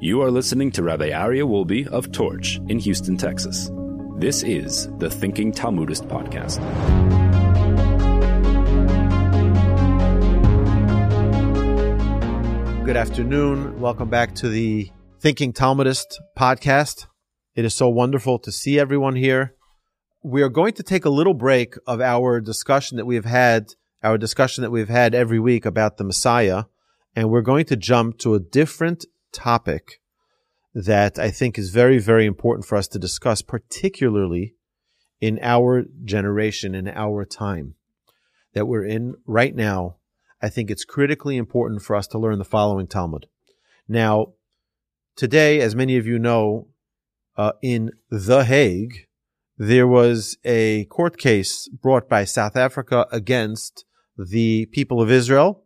You are listening to Rabbi Aryeh Wolbe of Torch in Houston, Texas. This is The Thinking Talmudist Podcast. Good afternoon. Welcome back to The Thinking Talmudist Podcast. It is so wonderful to see everyone here. We are going to take a little break of our discussion that we have had, every week about the Messiah, and we're going to jump to a different topic that I think is very, very important for us to discuss, particularly in our generation, in our time that we're in right now. I think it's critically important for us to learn the following Talmud. Now, today, as many of you know, in The Hague, there was a court case brought by South Africa against the people of Israel.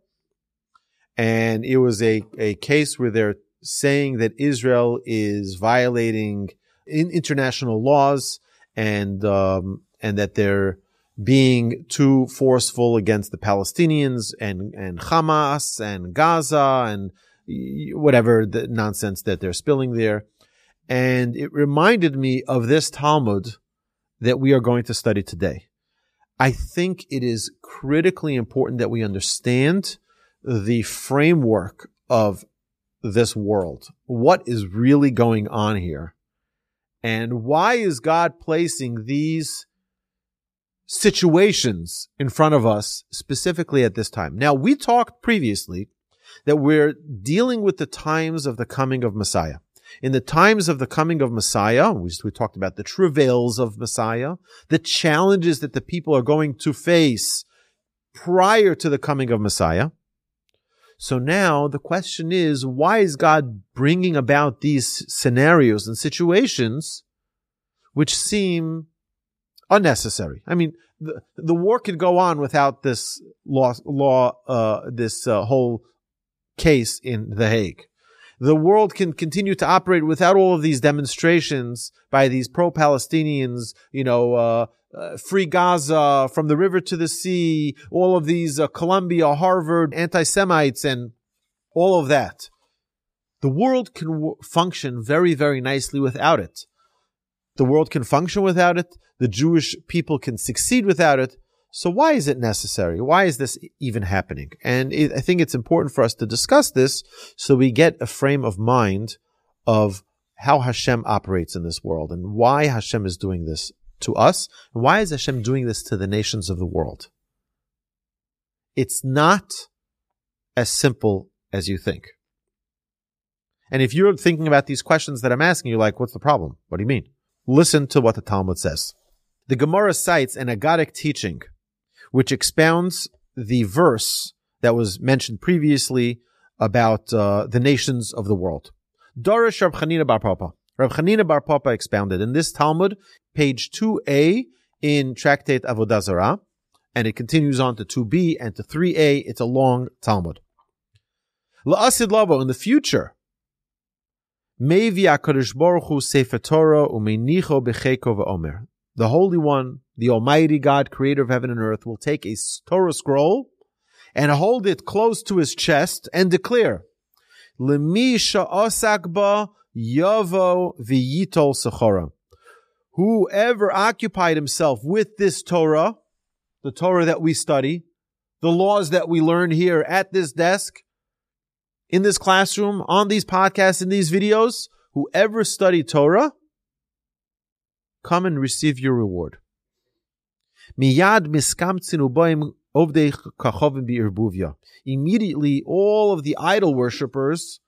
And it was a case where they're saying that Israel is violating international laws and that they're being too forceful against the Palestinians and Hamas and Gaza and whatever the nonsense that they're spilling there. And it reminded me of this Talmud that we are going to study today. I think it is critically important that we understand the framework of this world. What is really going on here? And why is God placing these situations in front of us specifically at this time? Now, we talked previously that we're dealing with the times of the coming of Messiah. In the times of the coming of Messiah, we talked about the travails of Messiah, the challenges that the people are going to face prior to the coming of Messiah. So now the question is, why is God bringing about these scenarios and situations which seem unnecessary? I mean, the war could go on without this this whole case in The Hague. The world can continue to operate without all of these demonstrations by these pro-Palestinians, free Gaza, from the river to the sea, all of these Columbia, Harvard, anti-Semites, and all of that. The world can function very, very nicely without it. The world can function without it. The Jewish people can succeed without it. So why is it necessary? Why is this even happening? And I think it's important for us to discuss this so we get a frame of mind of how Hashem operates in this world and why Hashem is doing this to us. And why is Hashem doing this to the nations of the world? It's not as simple as you think. And if you're thinking about these questions that I'm asking, you're like, what's the problem? What do you mean? Listen to what the Talmud says. The Gemara cites an Agadic teaching, which expounds the verse that was mentioned previously about the nations of the world. Dorish Rabbi Hanina Bar Papa. Rabbi Hanina Bar Papa expounded in this Talmud, page 2a in Tractate Avodah Zarah, and it continues on to 2b and to 3a. It's a long Talmud. La'asid lavo, in the future, Mevi HaKadosh Baruch Hu Sefer Torah u'menicho b'cheiko v'omer. The Holy One, the Almighty God, creator of heaven and earth, will take a Torah scroll and hold it close to his chest and declare, L'mi sha'osak ba yavo v'yitol sechora. Whoever occupied himself with this Torah, the Torah that we study, the laws that we learn here at this desk, in this classroom, on these podcasts, in these videos, whoever studied Torah, come and receive your reward. Immediately, all of the idol worshippers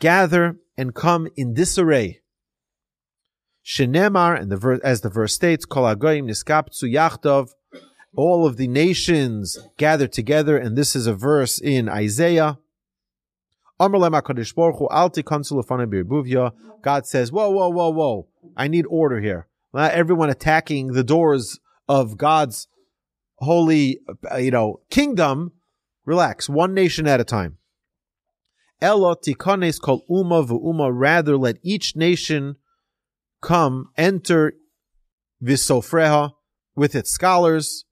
gather and come in disarray. Shenemar, and as the verse states, all of the nations gather together, and this is a verse in Isaiah. God says, whoa, whoa, whoa, whoa. I need order here. Not everyone attacking the doors of God's holy, kingdom. Relax. One nation at a time. Rather, let each nation come, enter visofreha with its scholars.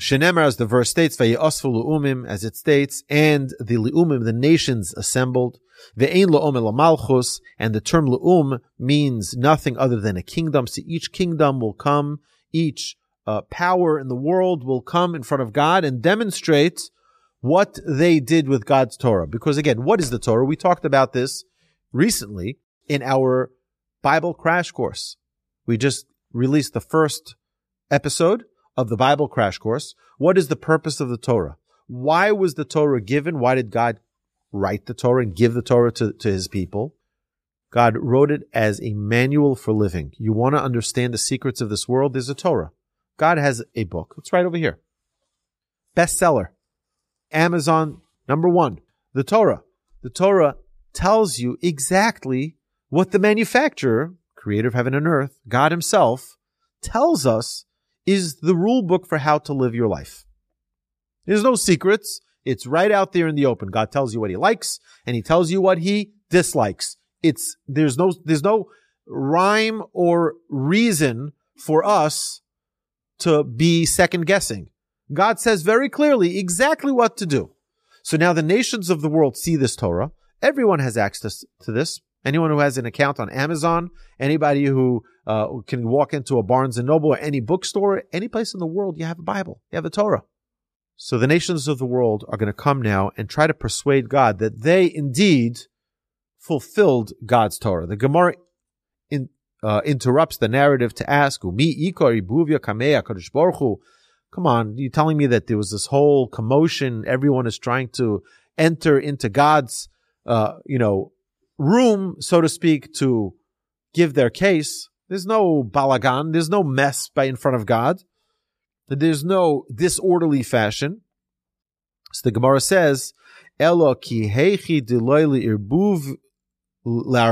Shenemar, as the verse states, as it states, and the liumim, the nations assembled. Ve'ein lo'om ela malchus, and the term lo'um means nothing other than a kingdom. So each kingdom will come, each power in the world will come in front of God and demonstrate what they did with God's Torah. Because again, what is the Torah? We talked about this recently in our Bible Crash Course. We just released the first episode of the Bible Crash Course. What is the purpose of the Torah? Why was the Torah given? Why did God write the Torah and give the Torah to his people? God wrote it as a manual for living. You want to understand the secrets of this world? There's a Torah. God has a book. It's right over here. Bestseller. Amazon, #1, the Torah. The Torah tells you exactly what the manufacturer, creator of heaven and earth, God himself, tells us is the rule book for how to live your life. There's no secrets. It's right out there in the open. God tells you what he likes and he tells you what he dislikes. There's no rhyme or reason for us to be second guessing. God says very clearly exactly what to do. So now the nations of the world see this Torah. Everyone has access to this. Anyone who has an account on Amazon, anybody who can walk into a Barnes and Noble or any bookstore, any place in the world, you have a Bible, you have a Torah. So the nations of the world are going to come now and try to persuade God that they indeed fulfilled God's Torah. The Gemara interrupts the narrative to ask, come on, you're telling me that there was this whole commotion. Everyone is trying to enter into God's, room, so to speak, to give their case. There's no balagan. There's no mess in front of God. There's no disorderly fashion. So the Gemara says, Elo ki heichi deloy le'arbuv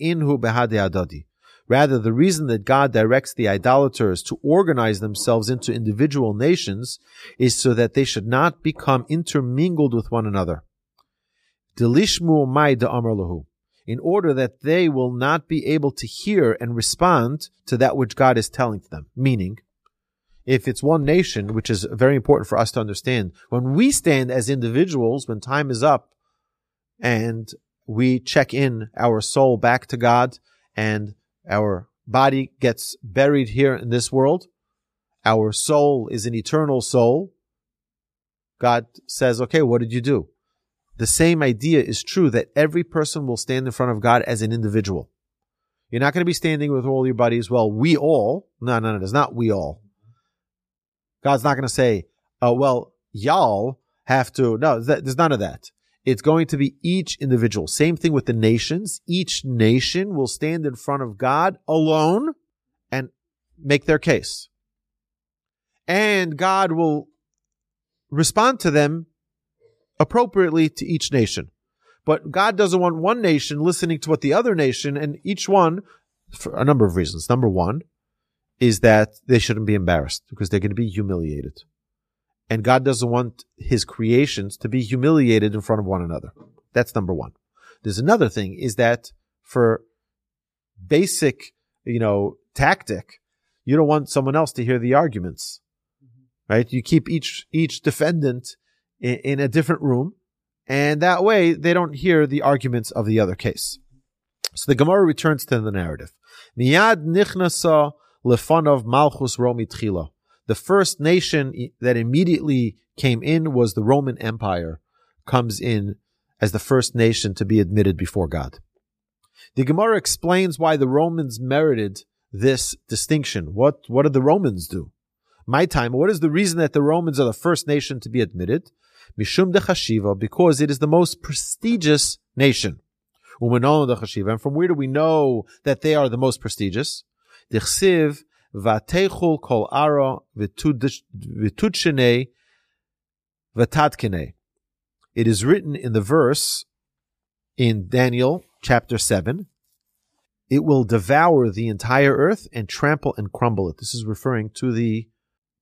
inhu behadei adadi. Rather, the reason that God directs the idolaters to organize themselves into individual nations is so that they should not become intermingled with one another. In order that they will not be able to hear and respond to that which God is telling them. Meaning, if it's one nation, which is very important for us to understand, when we stand as individuals, when time is up, and we check in our soul back to God, and our body gets buried here in this world. Our soul is an eternal soul. God says, okay, what did you do? The same idea is true that every person will stand in front of God as an individual. You're not going to be standing with all your buddies. Well, we all. No, it's not we all. God's not going to say, y'all have to. No, there's none of that. It's going to be each individual. Same thing with the nations. Each nation will stand in front of God alone and make their case. And God will respond to them appropriately to each nation. But God doesn't want one nation listening to what the other nation, and each one, for a number of reasons. Number one is that they shouldn't be embarrassed because they're going to be humiliated. And God doesn't want his creations to be humiliated in front of one another. That's number one. There's another thing is that for basic, tactic, you don't want someone else to hear the arguments, right? You keep each defendant in a different room, and that way they don't hear the arguments of the other case. So the Gemara returns to the narrative. Miyad nichnasa lefanov malchus romi tchila. The first nation that immediately came in was the Roman Empire, comes in as the first nation to be admitted before God. The Gemara explains why the Romans merited this distinction. What did the Romans do? My time, what is the reason that the Romans are the first nation to be admitted? Mishum de Chashiva, because it is the most prestigious nation. Umenon de Chashiva, and from where do we know that they are the most prestigious? Dichsiv, Vatechul kol ara vitudshene vatadkene. It is written in the verse in Daniel chapter 7. It will devour the entire earth and trample and crumble it. This is referring to the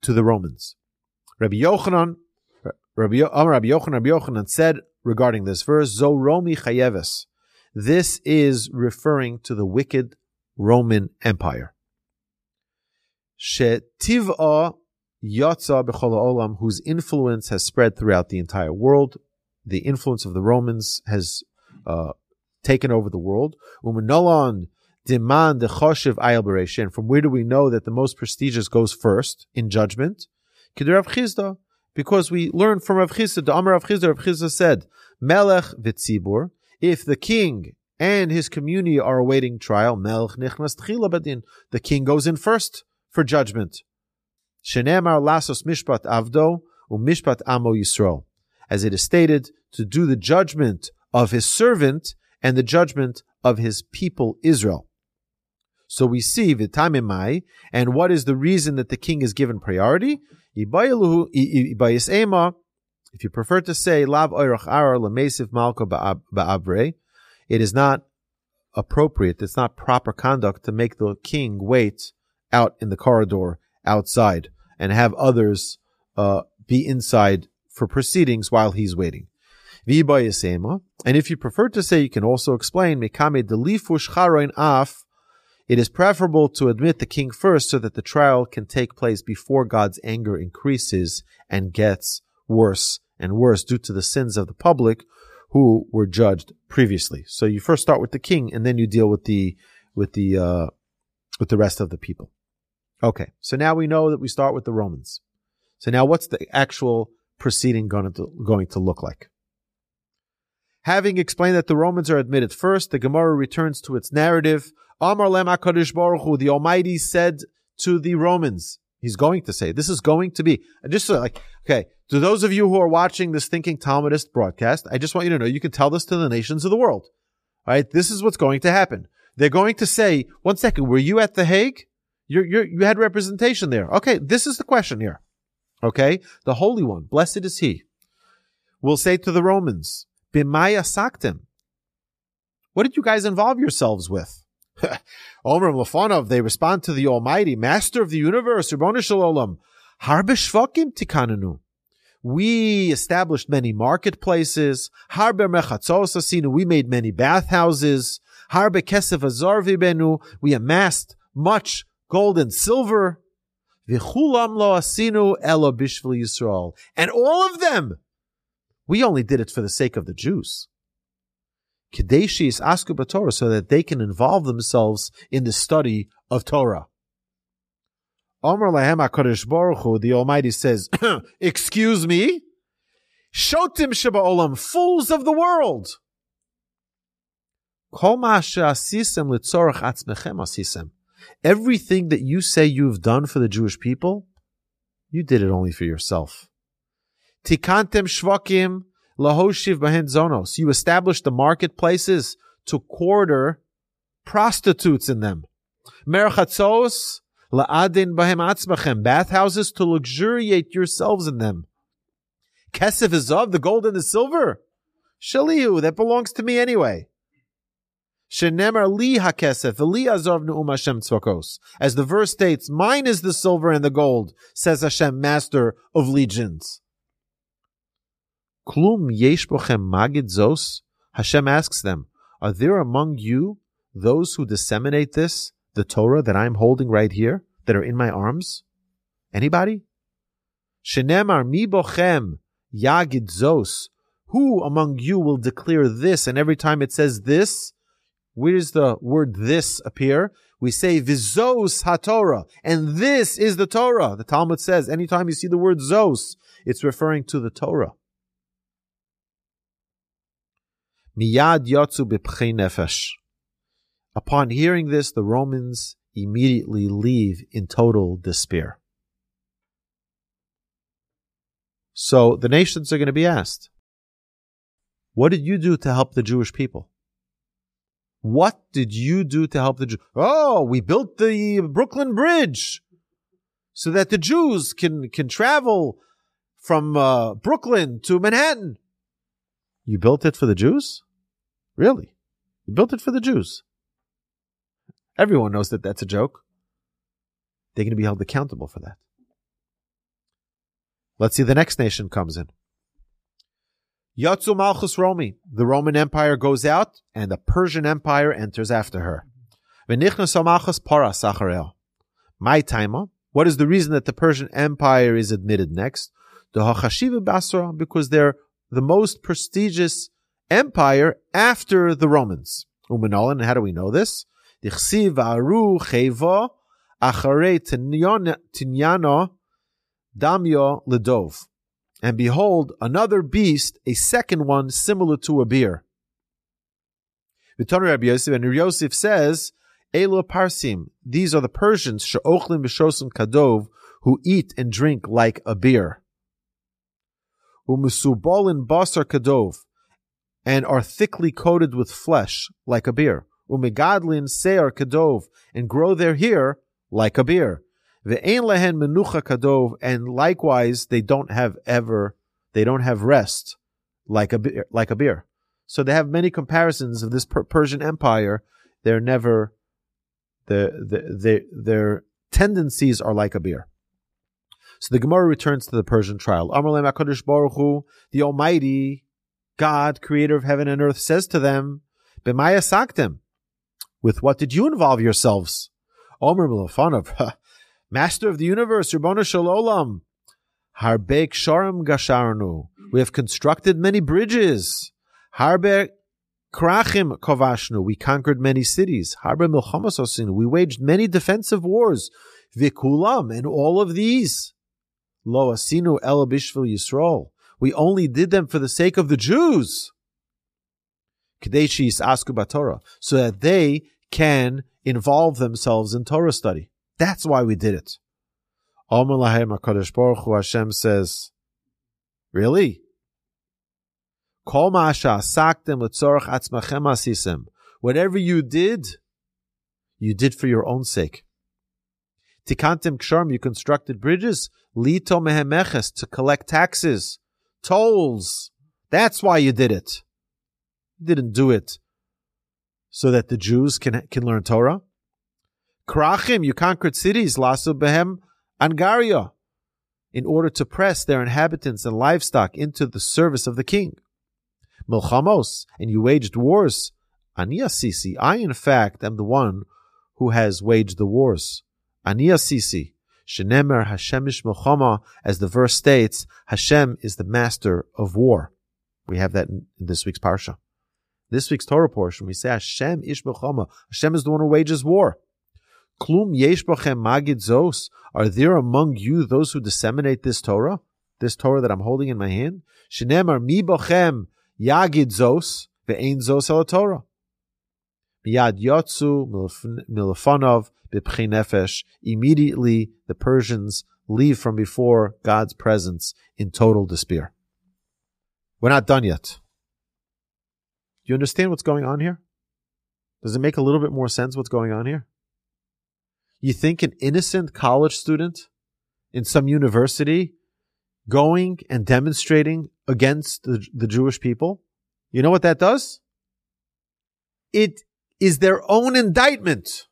Romans. Rabbi Yochanan said regarding this verse, Zo Romi chayeves. This is referring to the wicked Roman Empire. She'tiv'a yatsa b'chol ha'olam, whose influence has spread throughout the entire world. The influence of the Romans has taken over the world. And from where do we know that the most prestigious goes first in judgment? Because we learn from Rav Chisda, the Amar Rav Chisda said, Melech v'tzibur, if the king and his community are awaiting trial, Melech nichnas tchila badin, the king goes in first for judgment. Shenemar lasos mishpat avdo u'mishpat amo Yisrael, as it is stated, to do the judgment of his servant and the judgment of his people Israel. So we see v'tamimai, and what is the reason that the king is given priority? If you prefer to say lav oirach ara lemesiv malka ba'abre, it is not appropriate, it's not proper conduct to make the king wait out in the corridor outside and have others be inside for proceedings while he's waiting. And if you prefer to say, you can also explain, it is preferable to admit the king first so that the trial can take place before God's anger increases and gets worse and worse due to the sins of the public who were judged previously. So you first start with the king and then you deal with the rest of the people. Okay, so now we know that we start with the Romans. So now what's the actual proceeding going to look like? Having explained that the Romans are admitted first, the Gemara returns to its narrative. Amar lem HaKadosh Baruch Hu, the Almighty said to the Romans. He's going to say, this is going to be, just like, okay, to those of you who are watching this Thinking Talmudist broadcast, I just want you to know, you can tell this to the nations of the world. All right, this is what's going to happen. They're going to say, one second, were you at The Hague? You had representation there. Okay, this is the question here. Okay, the Holy One, blessed is He, will say to the Romans, Bimaya Saktim, what did you guys involve yourselves with? Omer and Lafanov, they respond to the Almighty, Master of the Universe, Ribono Shel Olam, Harbe Shvakim Tikanenu. We established many marketplaces, Harbe Mechatzos Asinu, we made many bathhouses, Harbe Kesef Azar Vibenu, we amassed much gold and silver, V'chulam Lo Asinu Elo Bishvil Yisrael. And all of them, we only did it for the sake of the Jews. Kedeshi is asku b'Torah, so that they can involve themselves in the study of Torah. Amar lahem HaKadosh Baruch Hu, the Almighty says, excuse me, shotim sheba'olam, fools of the world. Kol ma she'asisem litzorach atzmechem asisem. Everything that you say you've done for the Jewish people, you did it only for yourself. Tikantem shvakim lahoshiv bahen zonos. You established the marketplaces to quarter prostitutes in them. Merchatzos la'adin bahem atzmachem. Bathhouses to luxuriate yourselves in them. Kesef is of the gold and the silver. Shaliu, that belongs to me anyway. Shenemar li hakesef li azov ne'um Hashem tzvakos. As the verse states, mine is the silver and the gold, says Hashem, Master of Legions. Klum yesh bochem magid zos. Hashem asks them, are there among you those who disseminate this, the Torah that I'm holding right here, that are in my arms? Anybody? Shenemar mi bochem yagid zos. Who among you will declare this? And every time it says this, where does the word this appear? We say vizos haTorah, and this is the Torah. The Talmud says anytime you see the word zos, it's referring to the Torah. Miyad yatzu b'pchei nefesh. Upon hearing this, the Romans immediately leave in total despair. So the nations are going to be asked, what did you do to help the Jewish people? What did you do to help the Jews? Oh, we built the Brooklyn Bridge so that the Jews can travel from Brooklyn to Manhattan. You built it for the Jews? Really? You built it for the Jews? Everyone knows that that's a joke. They're going to be held accountable for that. Let's see, the next nation comes in. Yatzu Malchus Romi, the Roman Empire goes out, and the Persian Empire enters after her. V'nichnas Malchus Paras achareo. My taima, what is the reason that the Persian Empire is admitted next? The hachashiv basra, because they're the most prestigious empire after the Romans. And how do we know this? And behold, another beast, a second one similar to a bear. Rabbi Yosef, and Yosef says, Elo Parsim, these are the Persians, She'ochlim b'shosim kadov, who eat and drink like a bear. Umesubolin basar kadov, and are thickly coated with flesh like a bear. Umegadlin seir kadov, and grow their hair like a bear. Ve'ein lehen menucha kadov, and likewise they don't have rest like a bear. So they have many comparisons of this Persian Empire. Their tendencies are like a bear. So the Gemara returns to the Persian trial. Amar lehem HaKadosh Baruch Hu, the Almighty God, Creator of heaven and earth, says to them, "B'may asaktem, with what did you involve yourselves?" Omer Melefanav, Master of the Universe, Ribbono Shel Olam, Harbe Ksharim Gasharnu, we have constructed many bridges. Harbe Krachim Kovashnu, we conquered many cities. Harbe Milchamas Osinu, we waged many defensive wars. Vikulam, and all of these. Lo Asinu El Bishvil Yisrael, we only did them for the sake of the Jews. Kadeshis Askuba Torah, so that they can involve themselves in Torah study. That's why we did it. Amar lahem HaKadosh Baruch Hu, Hashem says, really? Whatever you did for your own sake. Tikantim ksharm, you constructed bridges. Lito mehemeches, to collect taxes, tolls. That's why you did it. You didn't do it so that the Jews can learn Torah. Krachim, you conquered cities. Lasu behem angaria, in order to press their inhabitants and livestock into the service of the king. Milchamos, and you waged wars. Ani Asisi, I in fact am the one who has waged the wars. Ani Asisi, Shenemer Hashemish Milchama, as the verse states, Hashem is the master of war. We have that in this week's parsha. This week's Torah portion, we say Hashem Ish Milchama, Hashem is the one who wages war. Klum Yesh Bochem Magid Zos, are there among you those who disseminate this Torah that I'm holding in my hand? Shenemer Mi Bochem Yagid Zos, Ve'ein Zos ala Torah. Miyad Yotsu, Milofanov, Bipche Nefesh. Immediately the Persians leave from before God's presence in total despair. We're not done yet. Do you understand what's going on here? Does it make a little bit more sense what's going on here? You think an innocent college student in some university going and demonstrating against the Jewish people, you know what that does? It is their own indictment.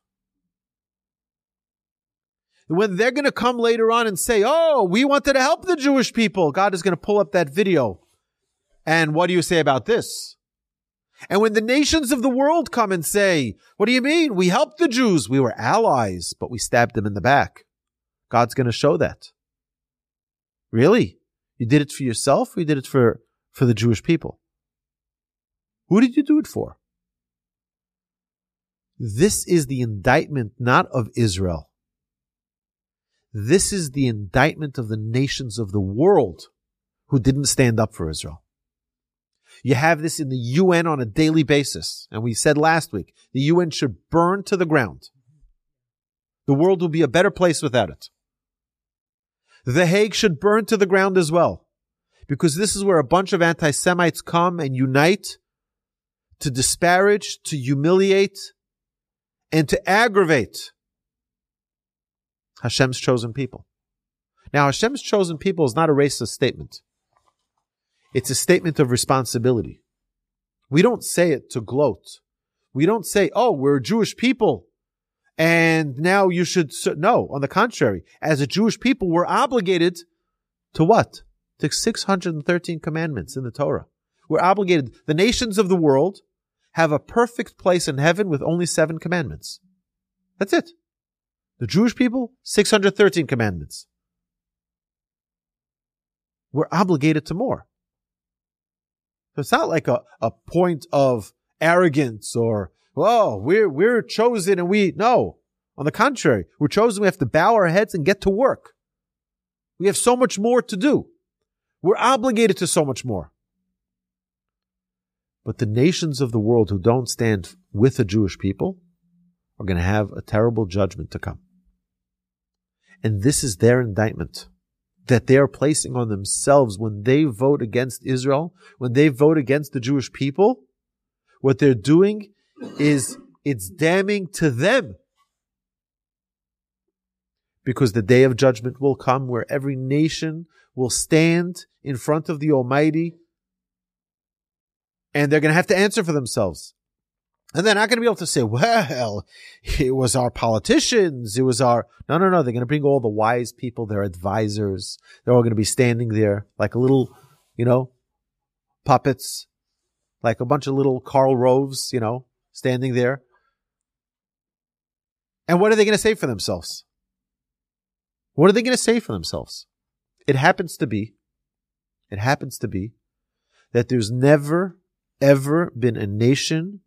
When they're going to come later on and say, oh, we wanted to help the Jewish people, God is going to pull up that video. And what do you say about this? And when the nations of the world come and say, what do you mean? We helped the Jews. We were allies, but we stabbed them in the back. God's going to show that. Really? You did it for yourself, or you did it for the Jewish people? Who did you do it for? This is the indictment not of Israel. This is the indictment of the nations of the world who didn't stand up for Israel. You have this in the UN on a daily basis. And we said last week, the UN should burn to the ground. The world will be a better place without it. The Hague should burn to the ground as well, because this is where a bunch of anti-Semites come and unite to disparage, to humiliate, and to aggravate Hashem's chosen people. Now, Hashem's chosen people is not a racist statement. It's a statement of responsibility. We don't say it to gloat. We don't say, oh, we're Jewish people, and now you should... No, on the contrary. As a Jewish people, we're obligated to what? To 613 commandments in the Torah. We're obligated. The nations of the world have a perfect place in heaven with only 7 commandments. That's it. The Jewish people, 613 commandments. We're obligated to more. So it's not like a point of arrogance or, oh, we're chosen and we, no. On the contrary, we're chosen, we have to bow our heads and get to work. We have so much more to do. We're obligated to so much more. But the nations of the world who don't stand with the Jewish people are going to have a terrible judgment to come. And this is their indictment that they are placing on themselves when they vote against Israel, when they vote against the Jewish people. What they're doing is it's damning to them. Because the day of judgment will come where every nation will stand in front of the Almighty. And they're going to have to answer for themselves. And they're not going to be able to say, well, it was our politicians. It was our... No. They're going to bring all the wise people, their advisors. They're all going to be standing there like a little, puppets, like a bunch of little Karl Roves, standing there. And what are they going to say for themselves? What are they going to say for themselves? It happens to be that there's never ever been a nation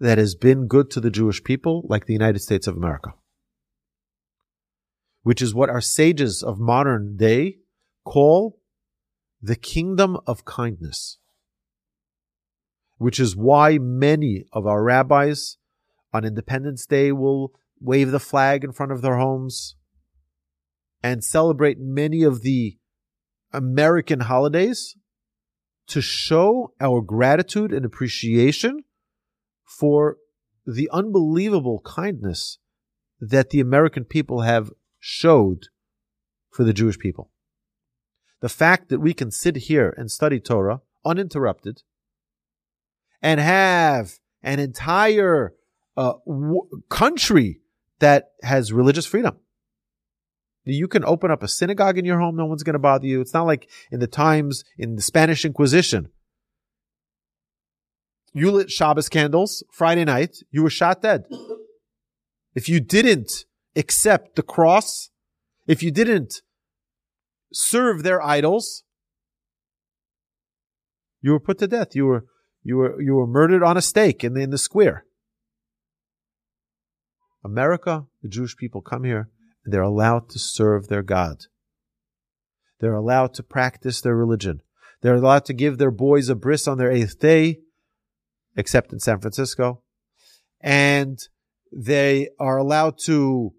that has been good to the Jewish people like the United States of America, which is what our sages of modern day call the kingdom of kindness, which is why many of our rabbis on Independence Day will wave the flag in front of their homes and celebrate many of the American holidays to show our gratitude and appreciation for the unbelievable kindness that the American people have showed for the Jewish people. The fact that we can sit here and study Torah uninterrupted and have an entire country that has religious freedom. You can open up a synagogue in your home. No one's going to bother you. It's not like in the times in the Spanish Inquisition. You lit Shabbos candles Friday night. You were shot dead. If you didn't accept the cross, if you didn't serve their idols, you were put to death. You were murdered on a stake in the square. America, the Jewish people come here. They're allowed to serve their God. They're allowed to practice their religion. They're allowed to give their boys a bris on their 8th day, except in San Francisco. And they are allowed to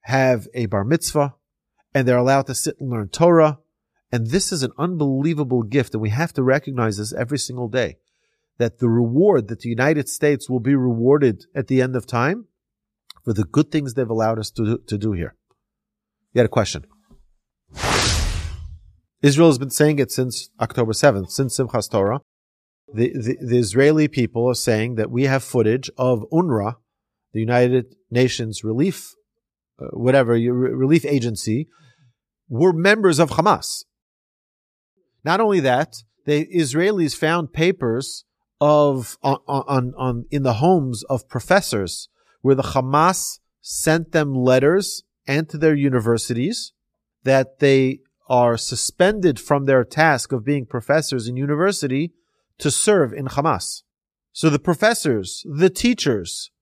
have a bar mitzvah. And they're allowed to sit and learn Torah. And this is an unbelievable gift. And we have to recognize this every single day, that the reward that the United States will be rewarded at the end of time for the good things they've allowed us to do here. You had a question. Israel has been saying it since October 7th, since Simchas Torah. The Israeli people are saying that we have footage of UNRWA, the United Nations Relief, Relief Agency, were members of Hamas. Not only that, the Israelis found papers in the homes of professors where the Hamas sent them letters and to their universities that they are suspended from their task of being professors in university to serve in Hamas. So the professors, the teachers,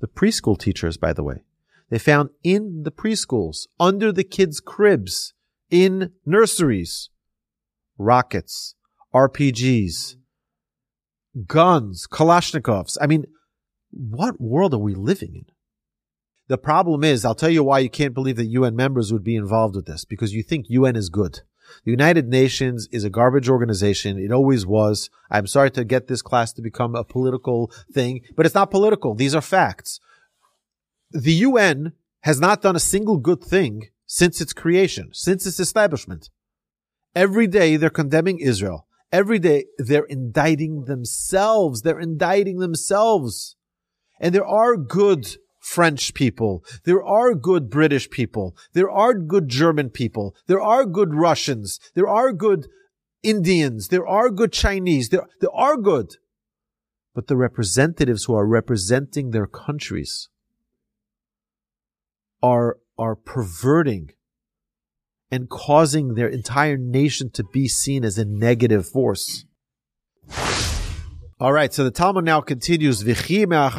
the preschool teachers, by the way, they found in the preschools, under the kids' cribs, in nurseries, rockets, RPGs, guns, Kalashnikovs. What world are we living in? The problem is, I'll tell you why you can't believe that UN members would be involved with this, because you think UN is good. The United Nations is a garbage organization. It always was. I'm sorry to get this class to become a political thing, but it's not political. These are facts. The UN has not done a single good thing since its creation, since its establishment. Every day they're condemning Israel. Every day they're indicting themselves. And there are good French people. There are good British people. There are good German people. There are good Russians. There are good Indians. There are good Chinese. There are good. But the representatives who are representing their countries are perverting and causing their entire nation to be seen as a negative force. All right, so the Talmud now continues. But once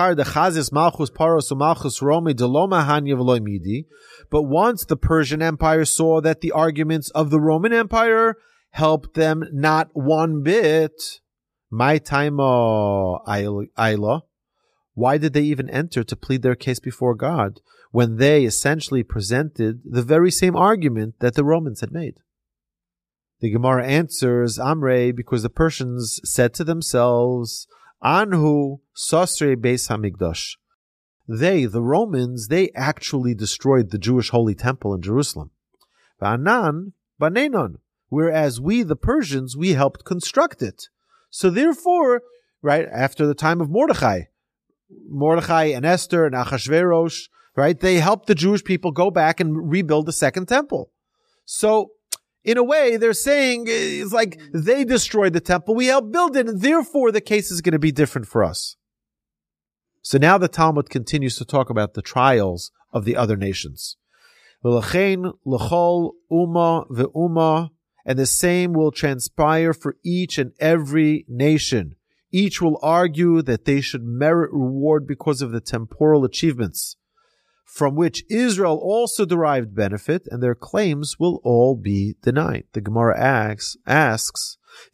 the Persian Empire saw that the arguments of the Roman Empire helped them not one bit, my time, Ayla, why did they even enter to plead their case before God when they essentially presented the very same argument that the Romans had made? The Gemara answers, Amrei, because the Persians said to themselves, Anhu Sosre Beis Hamikdash. They, the Romans, they actually destroyed the Jewish Holy Temple in Jerusalem. V'anan banenon. Whereas we, the Persians, we helped construct it. So therefore, right after the time of Mordechai and Esther and Achashverosh, right, they helped the Jewish people go back and rebuild the second temple. So in a way, they're saying it's like they destroyed the temple, we helped build it, and therefore the case is going to be different for us. So now the Talmud continues to talk about the trials of the other nations. V'lachein l'chol uma ve'uma, and the same will transpire for each and every nation. Each will argue that they should merit reward because of the temporal achievements, from which Israel also derived benefit, and their claims will all be denied. The Gemara asks, but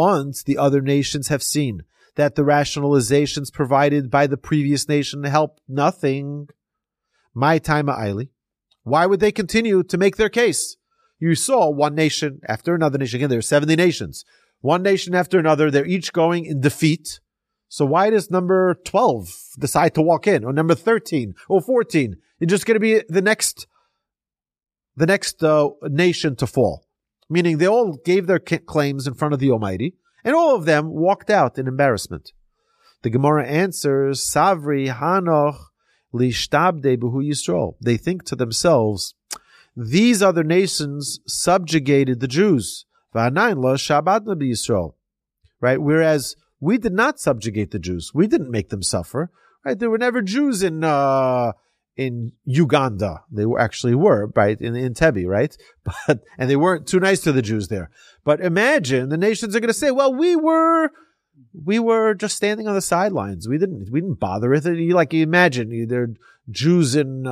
once the other nations have seen that the rationalizations provided by the previous nation helped nothing, my time Aili, why would they continue to make their case? You saw one nation after another nation. Again, there are 70 nations. One nation after another, they're each going in defeat. So why does number 12 decide to walk in, or number 13, or 14? It's just going to be the next nation to fall. Meaning they all gave their claims in front of the Almighty, and all of them walked out in embarrassment. The Gemara answers, Savri Hanoch Lishtabde Behu Yisrael. They think to themselves, these other nations subjugated the Jews. Right? Whereas we did not subjugate the Jews. We didn't make them suffer. Right? There were never Jews in Uganda. They were, right? In Entebbe, right? And they weren't too nice to the Jews there. But imagine the nations are going to say, well, we were just standing on the sidelines. We didn't bother with it. Like, imagine there are Jews in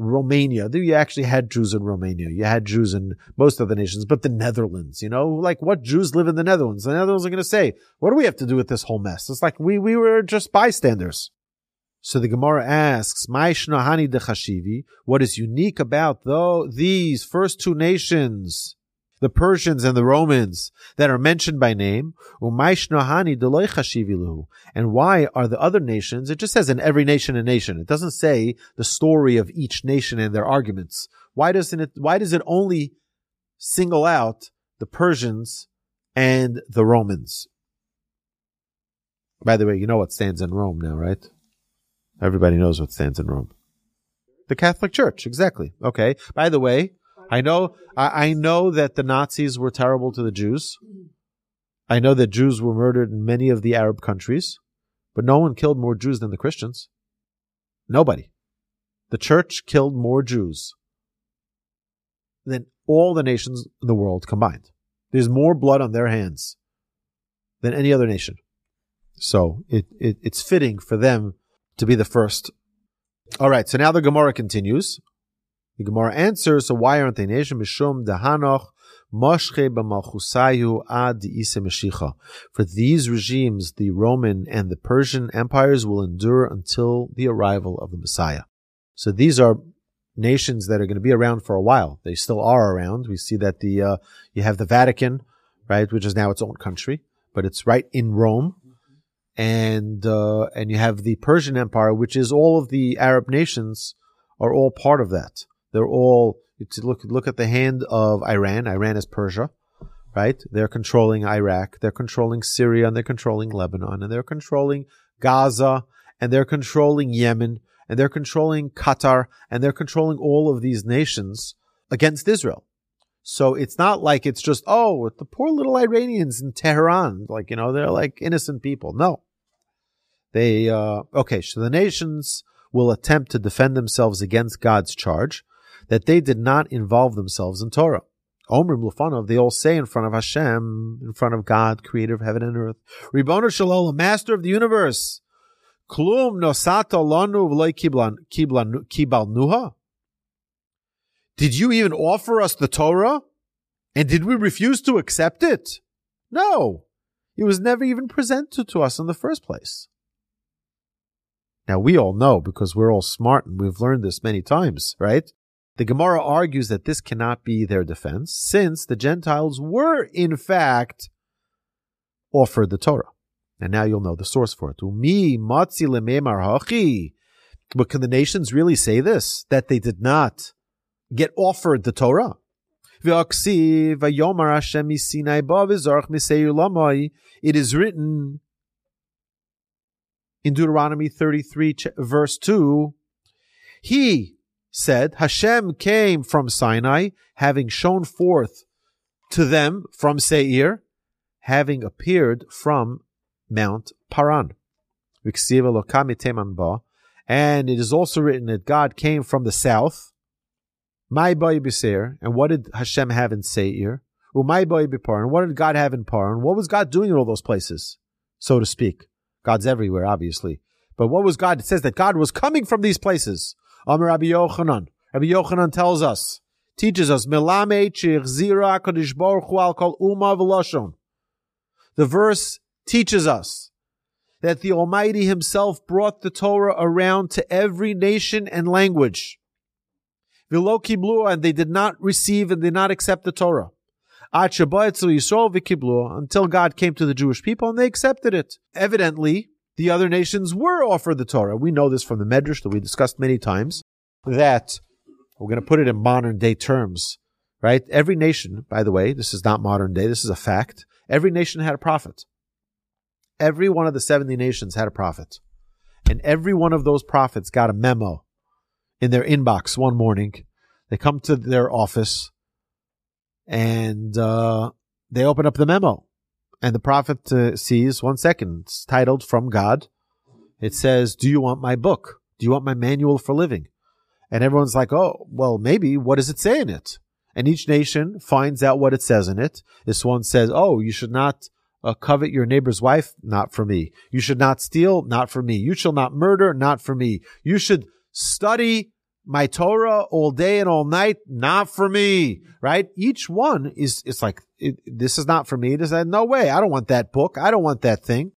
Romania. You actually had Jews in Romania. You had Jews in most other nations, but the Netherlands, like what Jews live in the Netherlands? The Netherlands are going to say, what do we have to do with this whole mess? It's like we were just bystanders. So the Gemara asks, what is unique about these first two nations, the Persians and the Romans, that are mentioned by name? And why are the other nations? It just says in every nation a nation. It doesn't say the story of each nation and their arguments. Why does it only single out the Persians and the Romans? By the way, you know what stands in Rome now, right? Everybody knows what stands in Rome. The Catholic Church, exactly. Okay. By the way, I know that the Nazis were terrible to the Jews. I know that Jews were murdered in many of the Arab countries, but no one killed more Jews than the Christians. Nobody. The church killed more Jews than all the nations in the world combined. There's more blood on their hands than any other nation. So it's fitting for them to be the first. All right, so now the Gemara continues. The Gemara answers, so why aren't they nation? For these regimes, the Roman and the Persian empires will endure until the arrival of the Messiah. So these are nations that are going to be around for a while. They still are around. We see that you have the Vatican, right, which is now its own country, but it's right in Rome. And you have the Persian Empire, which is all of the Arab nations are all part of that. They're all, look at the hand of Iran. Iran is Persia, right? They're controlling Iraq. They're controlling Syria, and they're controlling Lebanon, and they're controlling Gaza, and they're controlling Yemen, and they're controlling Qatar, and they're controlling all of these nations against Israel. So it's not like it's just, oh, the poor little Iranians in Tehran, like, they're like innocent people. No. So the nations will attempt to defend themselves against God's charge that they did not involve themselves in Torah. Omrim Lufanov, they all say in front of Hashem, in front of God, creator of heaven and earth, Ribono Shel Olam, master of the universe, Klum Nosata Lanu V'Lo Kibalnuha. Did you even offer us the Torah? And did we refuse to accept it? No. It was never even presented to us in the first place. Now, we all know, because we're all smart and we've learned this many times, right? The Gemara argues that this cannot be their defense, since the Gentiles were, in fact, offered the Torah. And now you'll know the source for it. Umi matzi lememar hachi. But can the nations really say this, that they did not get offered the Torah? It is written in Deuteronomy 33, verse 2, he said, Hashem came from Sinai, having shone forth to them from Seir, having appeared from Mount Paran. And it is also written that God came from the south. My boy B'Seir, and what did Hashem have in Seir? My boy B'Paran, what did God have in Paran? What was God doing in all those places, so to speak? God's everywhere, obviously. But what was God? It says that God was coming from these places. Amar Rabbi Yochanan. Rabbi Yochanan tells us, teaches us, the verse teaches us that the Almighty Himself brought the Torah around to every nation and language. And they did not receive and did not accept the Torah. Until God came to the Jewish people and they accepted it. Evidently, the other nations were offered the Torah. We know this from the Medrash that we discussed many times, that we're going to put it in modern day terms, right? Every nation, by the way, this is not modern day, this is a fact. Every nation had a prophet. Every one of the 70 nations had a prophet. And every one of those prophets got a memo in their inbox one morning. They come to their office and they open up the memo. And the prophet sees, one second, it's titled From God. It says, do you want my book? Do you want my manual for living? And everyone's like, oh, well, maybe. What does it say in it? And each nation finds out what it says in it. This one says, oh, you should not covet your neighbor's wife? Not for me. You should not steal? Not for me. You shall not murder? Not for me. You should study my Torah all day and all night, not for me, right? Each one is, it's like, this is not for me. There's no way. I don't want that book. I don't want that thing.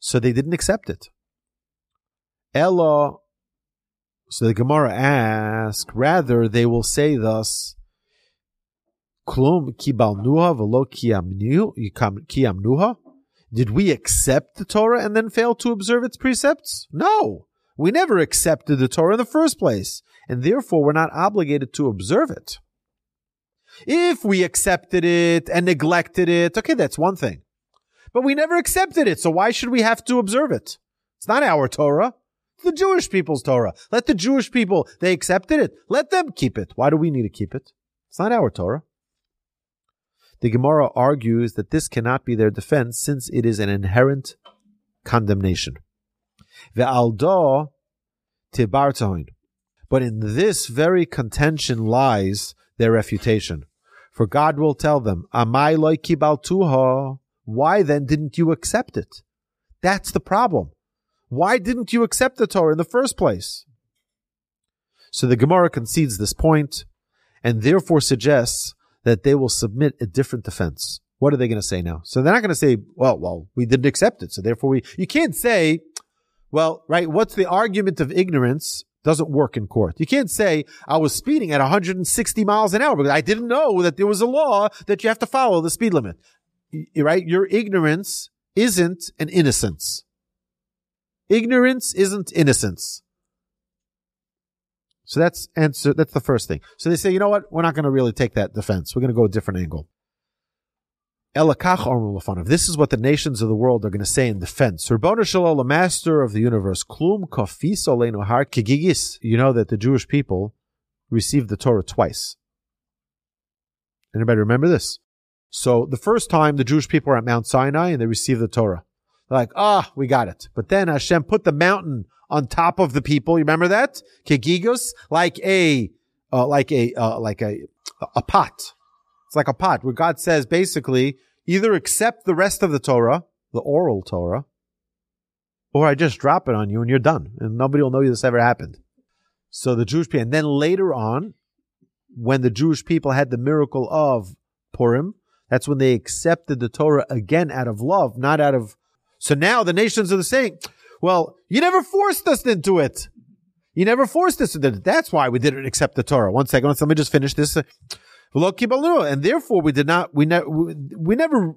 So they didn't accept it. Ella, so the Gemara asks, rather they will say thus, Klum kibalnuha velo kiamnuha? Did we accept the Torah and then fail to observe its precepts? No. We never accepted the Torah in the first place, and therefore we're not obligated to observe it. If we accepted it and neglected it, okay, that's one thing. But we never accepted it, so why should we have to observe it? It's not our Torah. It's the Jewish people's Torah. Let the Jewish people, they accepted it. Let them keep it. Why do we need to keep it? It's not our Torah. The Gemara argues that this cannot be their defense since it is an inherent condemnation. But in this very contention lies their refutation. For God will tell them, why then didn't you accept it? That's the problem. Why didn't you accept the Torah in the first place? So the Gemara concedes this point and therefore suggests that they will submit a different defense. What are they going to say now? So they're not going to say, well, we didn't accept it, so therefore we... You can't say... Well, right, what's the argument of ignorance doesn't work in court. You can't say, I was speeding at 160 miles an hour because I didn't know that there was a law that you have to follow the speed limit. Right? Your ignorance isn't an innocence. Ignorance isn't innocence. So that's answer. That's the first thing. So they say, you know what? We're not going to really take that defense. We're going to go a different angle. This is what the nations of the world are going to say in defense. Ribbono Shel Olam, master of the universe, Klum Kafis Oleinu Har Kegigis. You know that the Jewish people received the Torah twice. Anybody remember this? So the first time the Jewish people are at Mount Sinai and they receive the Torah. They're like, we got it. But then Hashem put the mountain on top of the people. You remember that? Kegigos, like a like a pot. It's like a pot where God says basically either accept the rest of the Torah, the oral Torah, or I just drop it on you and you're done. And nobody will know this ever happened. So the Jewish people, and then later on, when the Jewish people had the miracle of Purim, that's when they accepted the Torah again out of love, not out of... So now the nations are saying, well, you never forced us into it. You never forced us into it. That's why we didn't accept the Torah. One second, let me just finish this. And therefore we never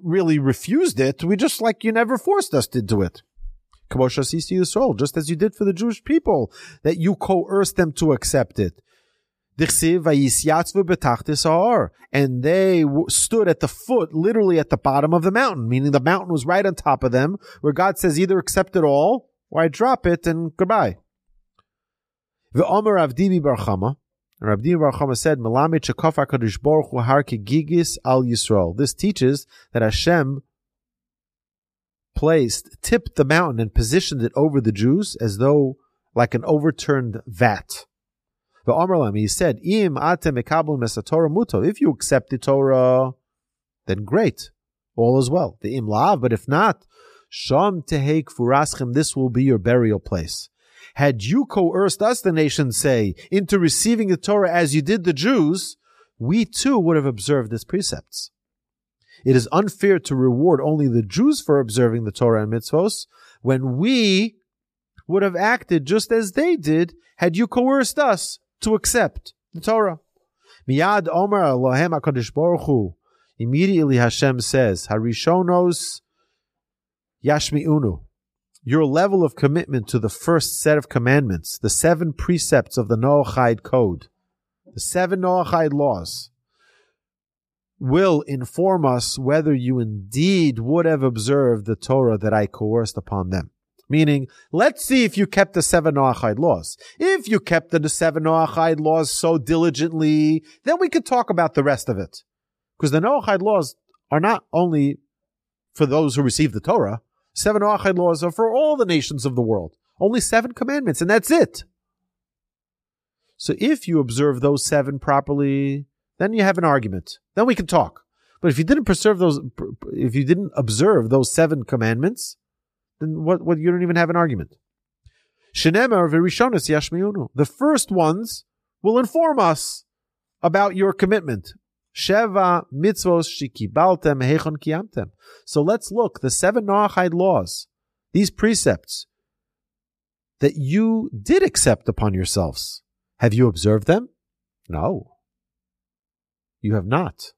really refused it. We just like, you never forced us into it. Just as you did for the Jewish people, that you coerced them to accept it. And they stood at the foot, literally at the bottom of the mountain, meaning the mountain was right on top of them, where God says either accept it all, or I drop it and goodbye. Rabbi Aryeh Wolbe said, this teaches that Hashem tipped the mountain and positioned it over the Jews as though like an overturned vat. He said, if you accept the Torah, then great, all is well. But if not, this will be your burial place. Had you coerced us, the nations say, into receiving the Torah as you did the Jews, we too would have observed its precepts. It is unfair to reward only the Jews for observing the Torah and mitzvos when we would have acted just as they did had you coerced us to accept the Torah. Miyad Omer Elohem HaKadosh Baruch Hu. Immediately Hashem says, Harishonos Yashmi'unu. Your level of commitment to the first set of commandments, the 7 precepts of the Noahide Code, the 7 Noahide laws, will inform us whether you indeed would have observed the Torah that I coerced upon them. Meaning, let's see if you kept the 7 Noahide laws. If you kept the 7 Noahide laws so diligently, then we could talk about the rest of it. Because the Noahide laws are not only for those who receive the Torah. 7 Noahide laws are for all the nations of the world. Only 7 commandments, and that's it. So if you observe those 7 properly, then you have an argument. Then we can talk. But if you didn't observe those 7 commandments, then what? You don't even have an argument. The first ones will inform us about your commitment. Sheva mitzvos shikibaltem hechon kiyamtem. So let's look, the 7 Noahide laws, these precepts that you did accept upon yourselves. Have you observed them? No. You have not.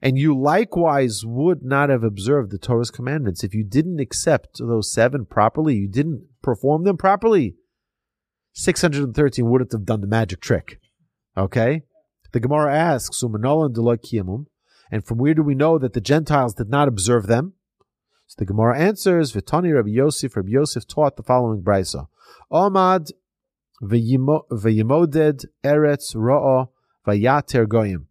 And you likewise would not have observed the Torah's commandments. If you didn't accept those 7 properly, you didn't perform them properly, 613 wouldn't have done the magic trick. Okay? The Gemara asks, and from where do we know that the Gentiles did not observe them? So the Gemara answers, V'tani Rabbi Yosef taught the following brisa. Omad v'yimoded eretz ro'o v'yater goyim.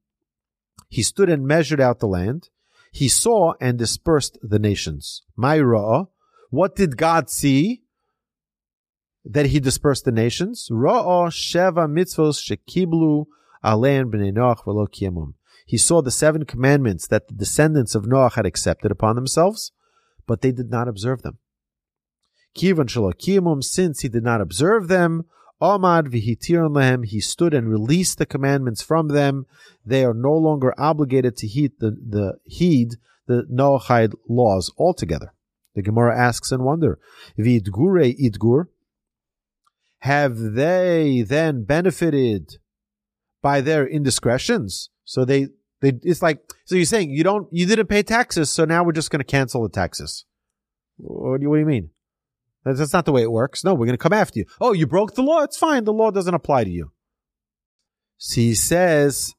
He stood and measured out the land. He saw and dispersed the nations. Mai ro'o. What did God see? That he dispersed the nations. Ro'o sheva mitzvos shekiblu. He saw the 7 commandments that the descendants of Noah had accepted upon themselves, but they did not observe them. Since he did not observe them, he stood and released the commandments from them. They are no longer obligated to heed the Noahide laws altogether. The Gemara asks in wonder, have they then benefited by their indiscretions? So so you're saying you didn't pay taxes, so now we're just going to cancel the taxes. What do you mean? That's not the way it works. No, we're going to come after you. Oh, you broke the law? It's fine. The law doesn't apply to you. So he says,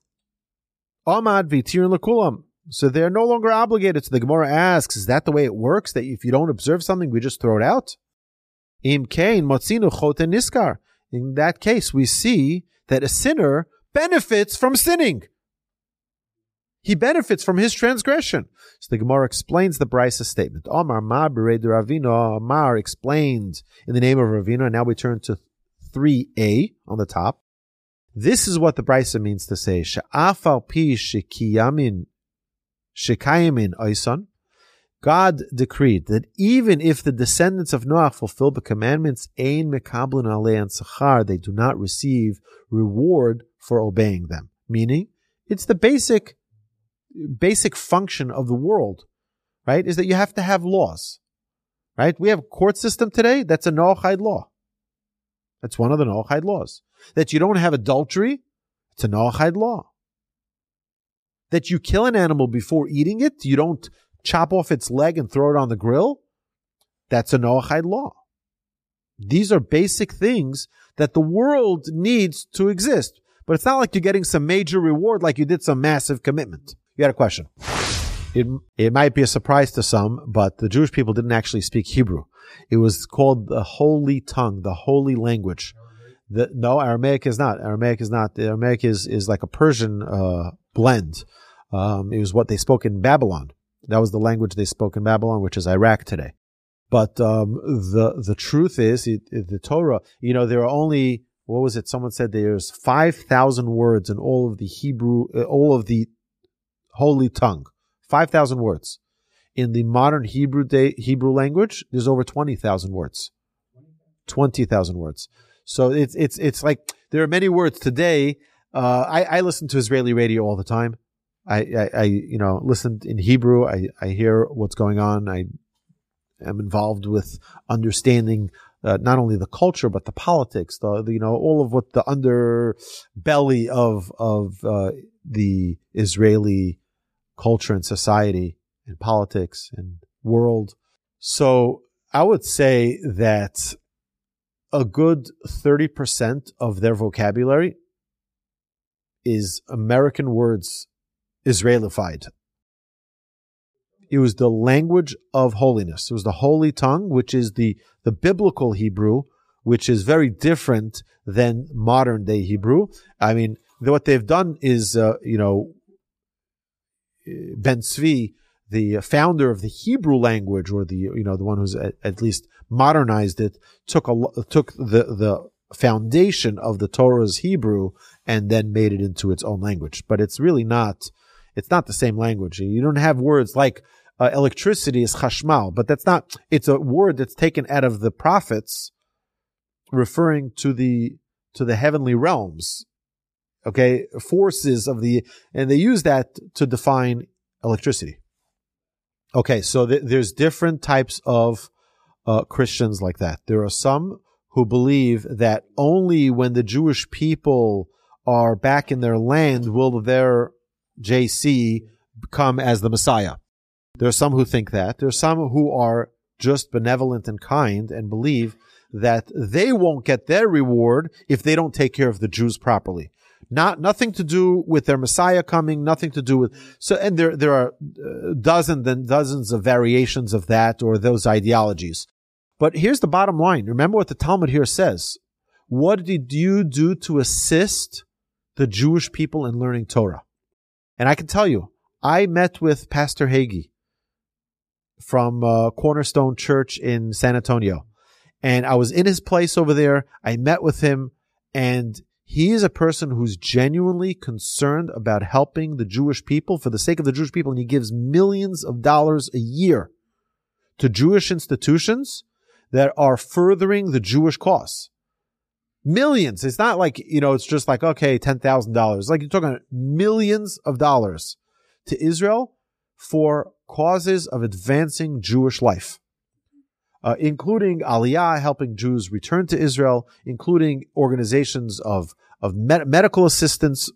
Amad v'tirin l'kulam. So they're no longer obligated. So the Gemara asks, is that the way it works? That if you don't observe something, we just throw it out? Im kain motzinu choten niskar. In that case, we see that a sinner benefits from sinning. He benefits from his transgression. So the Gemara explains the Brisa statement. Omar ma b'rei de Ravina. Omar explained in the name of Ravina. Now we turn to 3a on the top. This is what the Brisa means to say, she'afal pi shekiyamin shekayimin oison. God decreed that even if the descendants of Noah fulfill the commandments, ein mekablin alein sachar, they do not receive reward for obeying them. Meaning, it's the basic function of the world, right? Is that you have to have laws, right? We have a court system today that's a Noahide law. That's one of the Noahide laws. That you don't have adultery, it's a Noahide law. That you kill an animal before eating it, you don't chop off its leg and throw it on the grill, that's a Noahide law. These are basic things that the world needs to exist. But it's not like you're getting some major reward like you did some massive commitment. You had a question. It might be a surprise to some, but the Jewish people didn't actually speak Hebrew. It was called the holy tongue, the holy language. No, Aramaic is not. Aramaic is like a Persian blend. It was what they spoke in Babylon. That was the language they spoke in Babylon, which is Iraq today. But the truth is, the Torah, there are only, someone said there's 5,000 words in all of the Hebrew, all of the holy tongue. 5,000 words. In the modern Hebrew language, there's over 20,000 words. 20,000 words. So it's like there are many words today. I listen to Israeli radio all the time. I listen in Hebrew. I hear what's going on. I am involved with understanding not only the culture but the politics, all of what the underbelly of the Israeli culture and society and politics and world. So I would say that a good 30% of their vocabulary is American words Israelified. It was the language of holiness. It was the holy tongue, which is the biblical Hebrew, which is very different than modern day Hebrew. I mean, what they've done is, Ben Tzvi, the founder of the Hebrew language, or the one who's at least modernized it, took the foundation of the Torah's Hebrew and then made it into its own language. But it's really not. It's not the same language. You don't have words like electricity is chashmal, but that's not. It's a word that's taken out of the prophets, referring to the heavenly realms. Okay, forces and they use that to define electricity. Okay, so there's different types of Christians like that. There are some who believe that only when the Jewish people are back in their land will their JC come as the Messiah. There are some who think that. There are some who are just benevolent and kind and believe that they won't get their reward if they don't take care of the Jews properly. Nothing to do with their Messiah coming, nothing to do with... So, and there are dozens and dozens of variations of that or those ideologies. But here's the bottom line. Remember what the Talmud here says. What did you do to assist the Jewish people in learning Torah? And I can tell you, I met with Pastor Hagee from Cornerstone Church in San Antonio. And I was in his place over there. I met with him, and he is a person who's genuinely concerned about helping the Jewish people for the sake of the Jewish people, and he gives millions of dollars a year to Jewish institutions that are furthering the Jewish cause. Millions. It's not like, it's just like, okay, $10,000. Like, you're talking millions of dollars to Israel for causes of advancing Jewish life. Including Aliyah, helping Jews return to Israel, including organizations of medical assistance,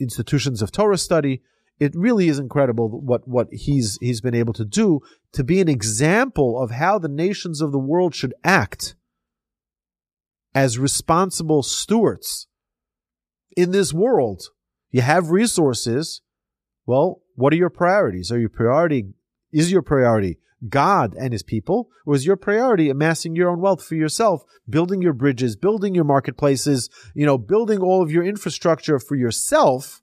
institutions of Torah study. It really is incredible what he's been able to do to be an example of how the nations of the world should act as responsible stewards in this world. You have resources. Well, what are your priorities? Is your priority God and his people, or is your priority amassing your own wealth for yourself, building your bridges, building your marketplaces, building all of your infrastructure for yourself?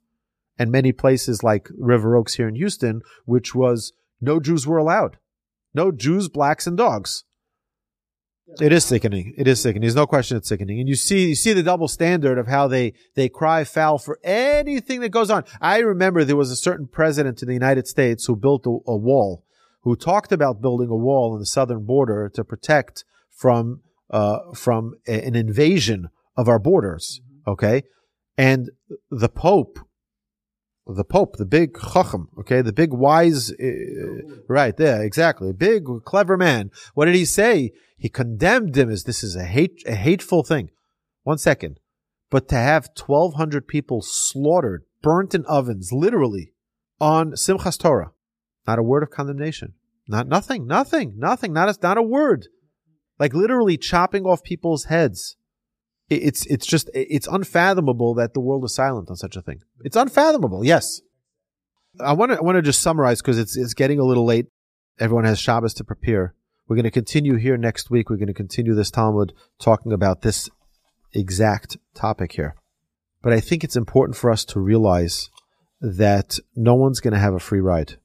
And many places like River Oaks here in Houston, which was no Jews were allowed. No Jews, blacks, and dogs. It is sickening. It is sickening. There's no question it's sickening. And you see the double standard of how they cry foul for anything that goes on. I remember there was a certain president in the United States who built a wall, who talked about building a wall in the southern border to protect from an invasion of our borders. Okay. And the Pope, the big chacham, okay, the big wise, right there, exactly, big clever man. What did he say? He condemned him as this is a hateful thing. One second, but to have 1,200 people slaughtered, burnt in ovens, literally on Simchas Torah, not a word of condemnation, nothing, not a word, like literally chopping off people's heads. It's unfathomable that the world is silent on such a thing. It's unfathomable. Yes, I want to just summarize because it's getting a little late. Everyone has Shabbos to prepare. We're going to continue here next week. We're going to continue this Talmud talking about this exact topic here. But I think it's important for us to realize that no one's going to have a free ride.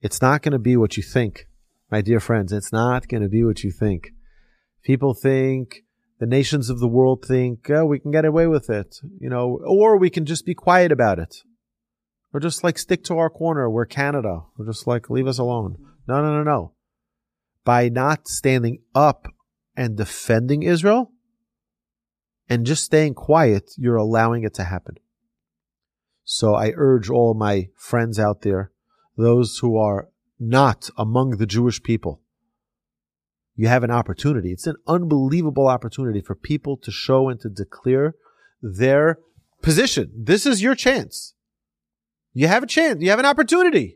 It's not going to be what you think, my dear friends. It's not going to be what you think. People think. The nations of the world think, oh, we can get away with it, you know, or we can just be quiet about it. Or just like stick to our corner. We're Canada. We're just like, leave us alone. No. By not standing up and defending Israel and just staying quiet, you're allowing it to happen. So I urge all my friends out there, those who are not among the Jewish people, you have an opportunity. It's an unbelievable opportunity for people to show and to declare their position. This is your chance. You have a chance. You have an opportunity.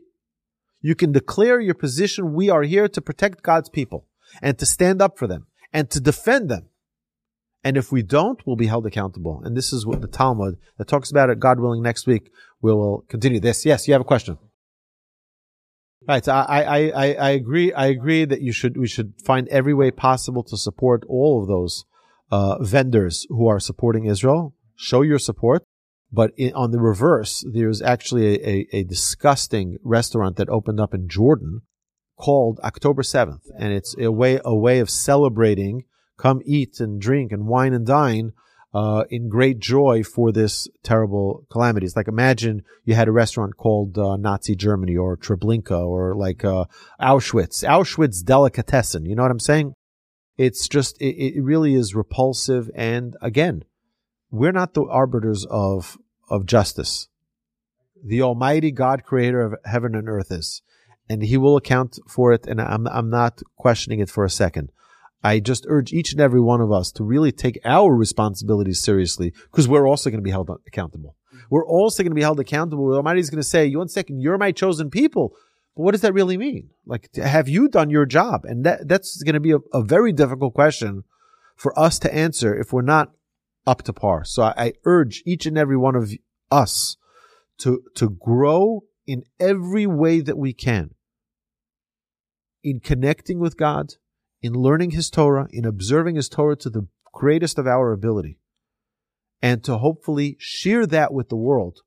You can declare your position. We are here to protect God's people and to stand up for them and to defend them. And if we don't, we'll be held accountable. And this is what the Talmud that talks about it. God willing, next week we will continue this. Yes, you have a question. Right, so I agree that we should find every way possible to support all of those vendors who are supporting Israel. Show your support, but on the reverse, there's actually a disgusting restaurant that opened up in Jordan called October 7th, and it's a way of celebrating. Come eat and drink and wine and dine in great joy for this terrible calamity. It's like imagine you had a restaurant called Nazi Germany or Treblinka or like Auschwitz Delicatessen. You know what I'm saying? It's just, it really is repulsive. And again, we're not the arbiters of justice. The Almighty God, creator of heaven and earth is, and he will account for it. And I'm not questioning it for a second. I just urge each and every one of us to really take our responsibilities seriously, because we're also going to be held accountable. We're also going to be held accountable. Almighty's going to say, one second, you're my chosen people. But what does that really mean? Like, have you done your job? And that's going to be a very difficult question for us to answer if we're not up to par. So I urge each and every one of us to grow in every way that we can in connecting with God, in learning his Torah, in observing his Torah to the greatest of our ability, and to hopefully share that with the world,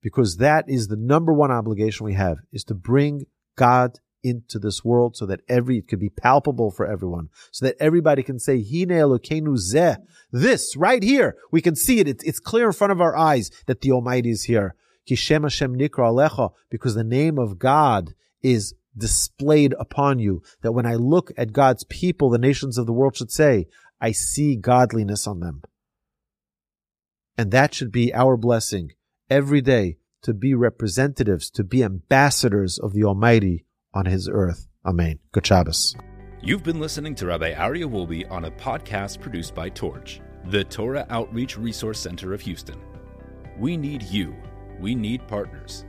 because that is the number one obligation we have, is to bring God into this world so that it could be palpable for everyone, so that everybody can say, Hine Elokeinu Zeh, this right here, we can see it, it's clear in front of our eyes that the Almighty is here. Ki Shem Hashem Nikra Alecha, because the name of God is displayed upon you, that when I look at God's people, the nations of the world should say, I see godliness on them. And that should be our blessing every day, to be representatives, to be ambassadors of the Almighty on his earth. Amen. Good Shabbos. You've been listening to Rabbi Aryeh Wolbe on a podcast produced by Torch, the Torah Outreach Resource Center of Houston. We need you. We need partners.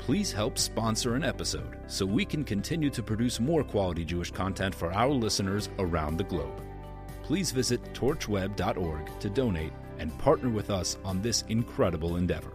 Please help sponsor an episode so we can continue to produce more quality Jewish content for our listeners around the globe. Please visit torchweb.org to donate and partner with us on this incredible endeavor.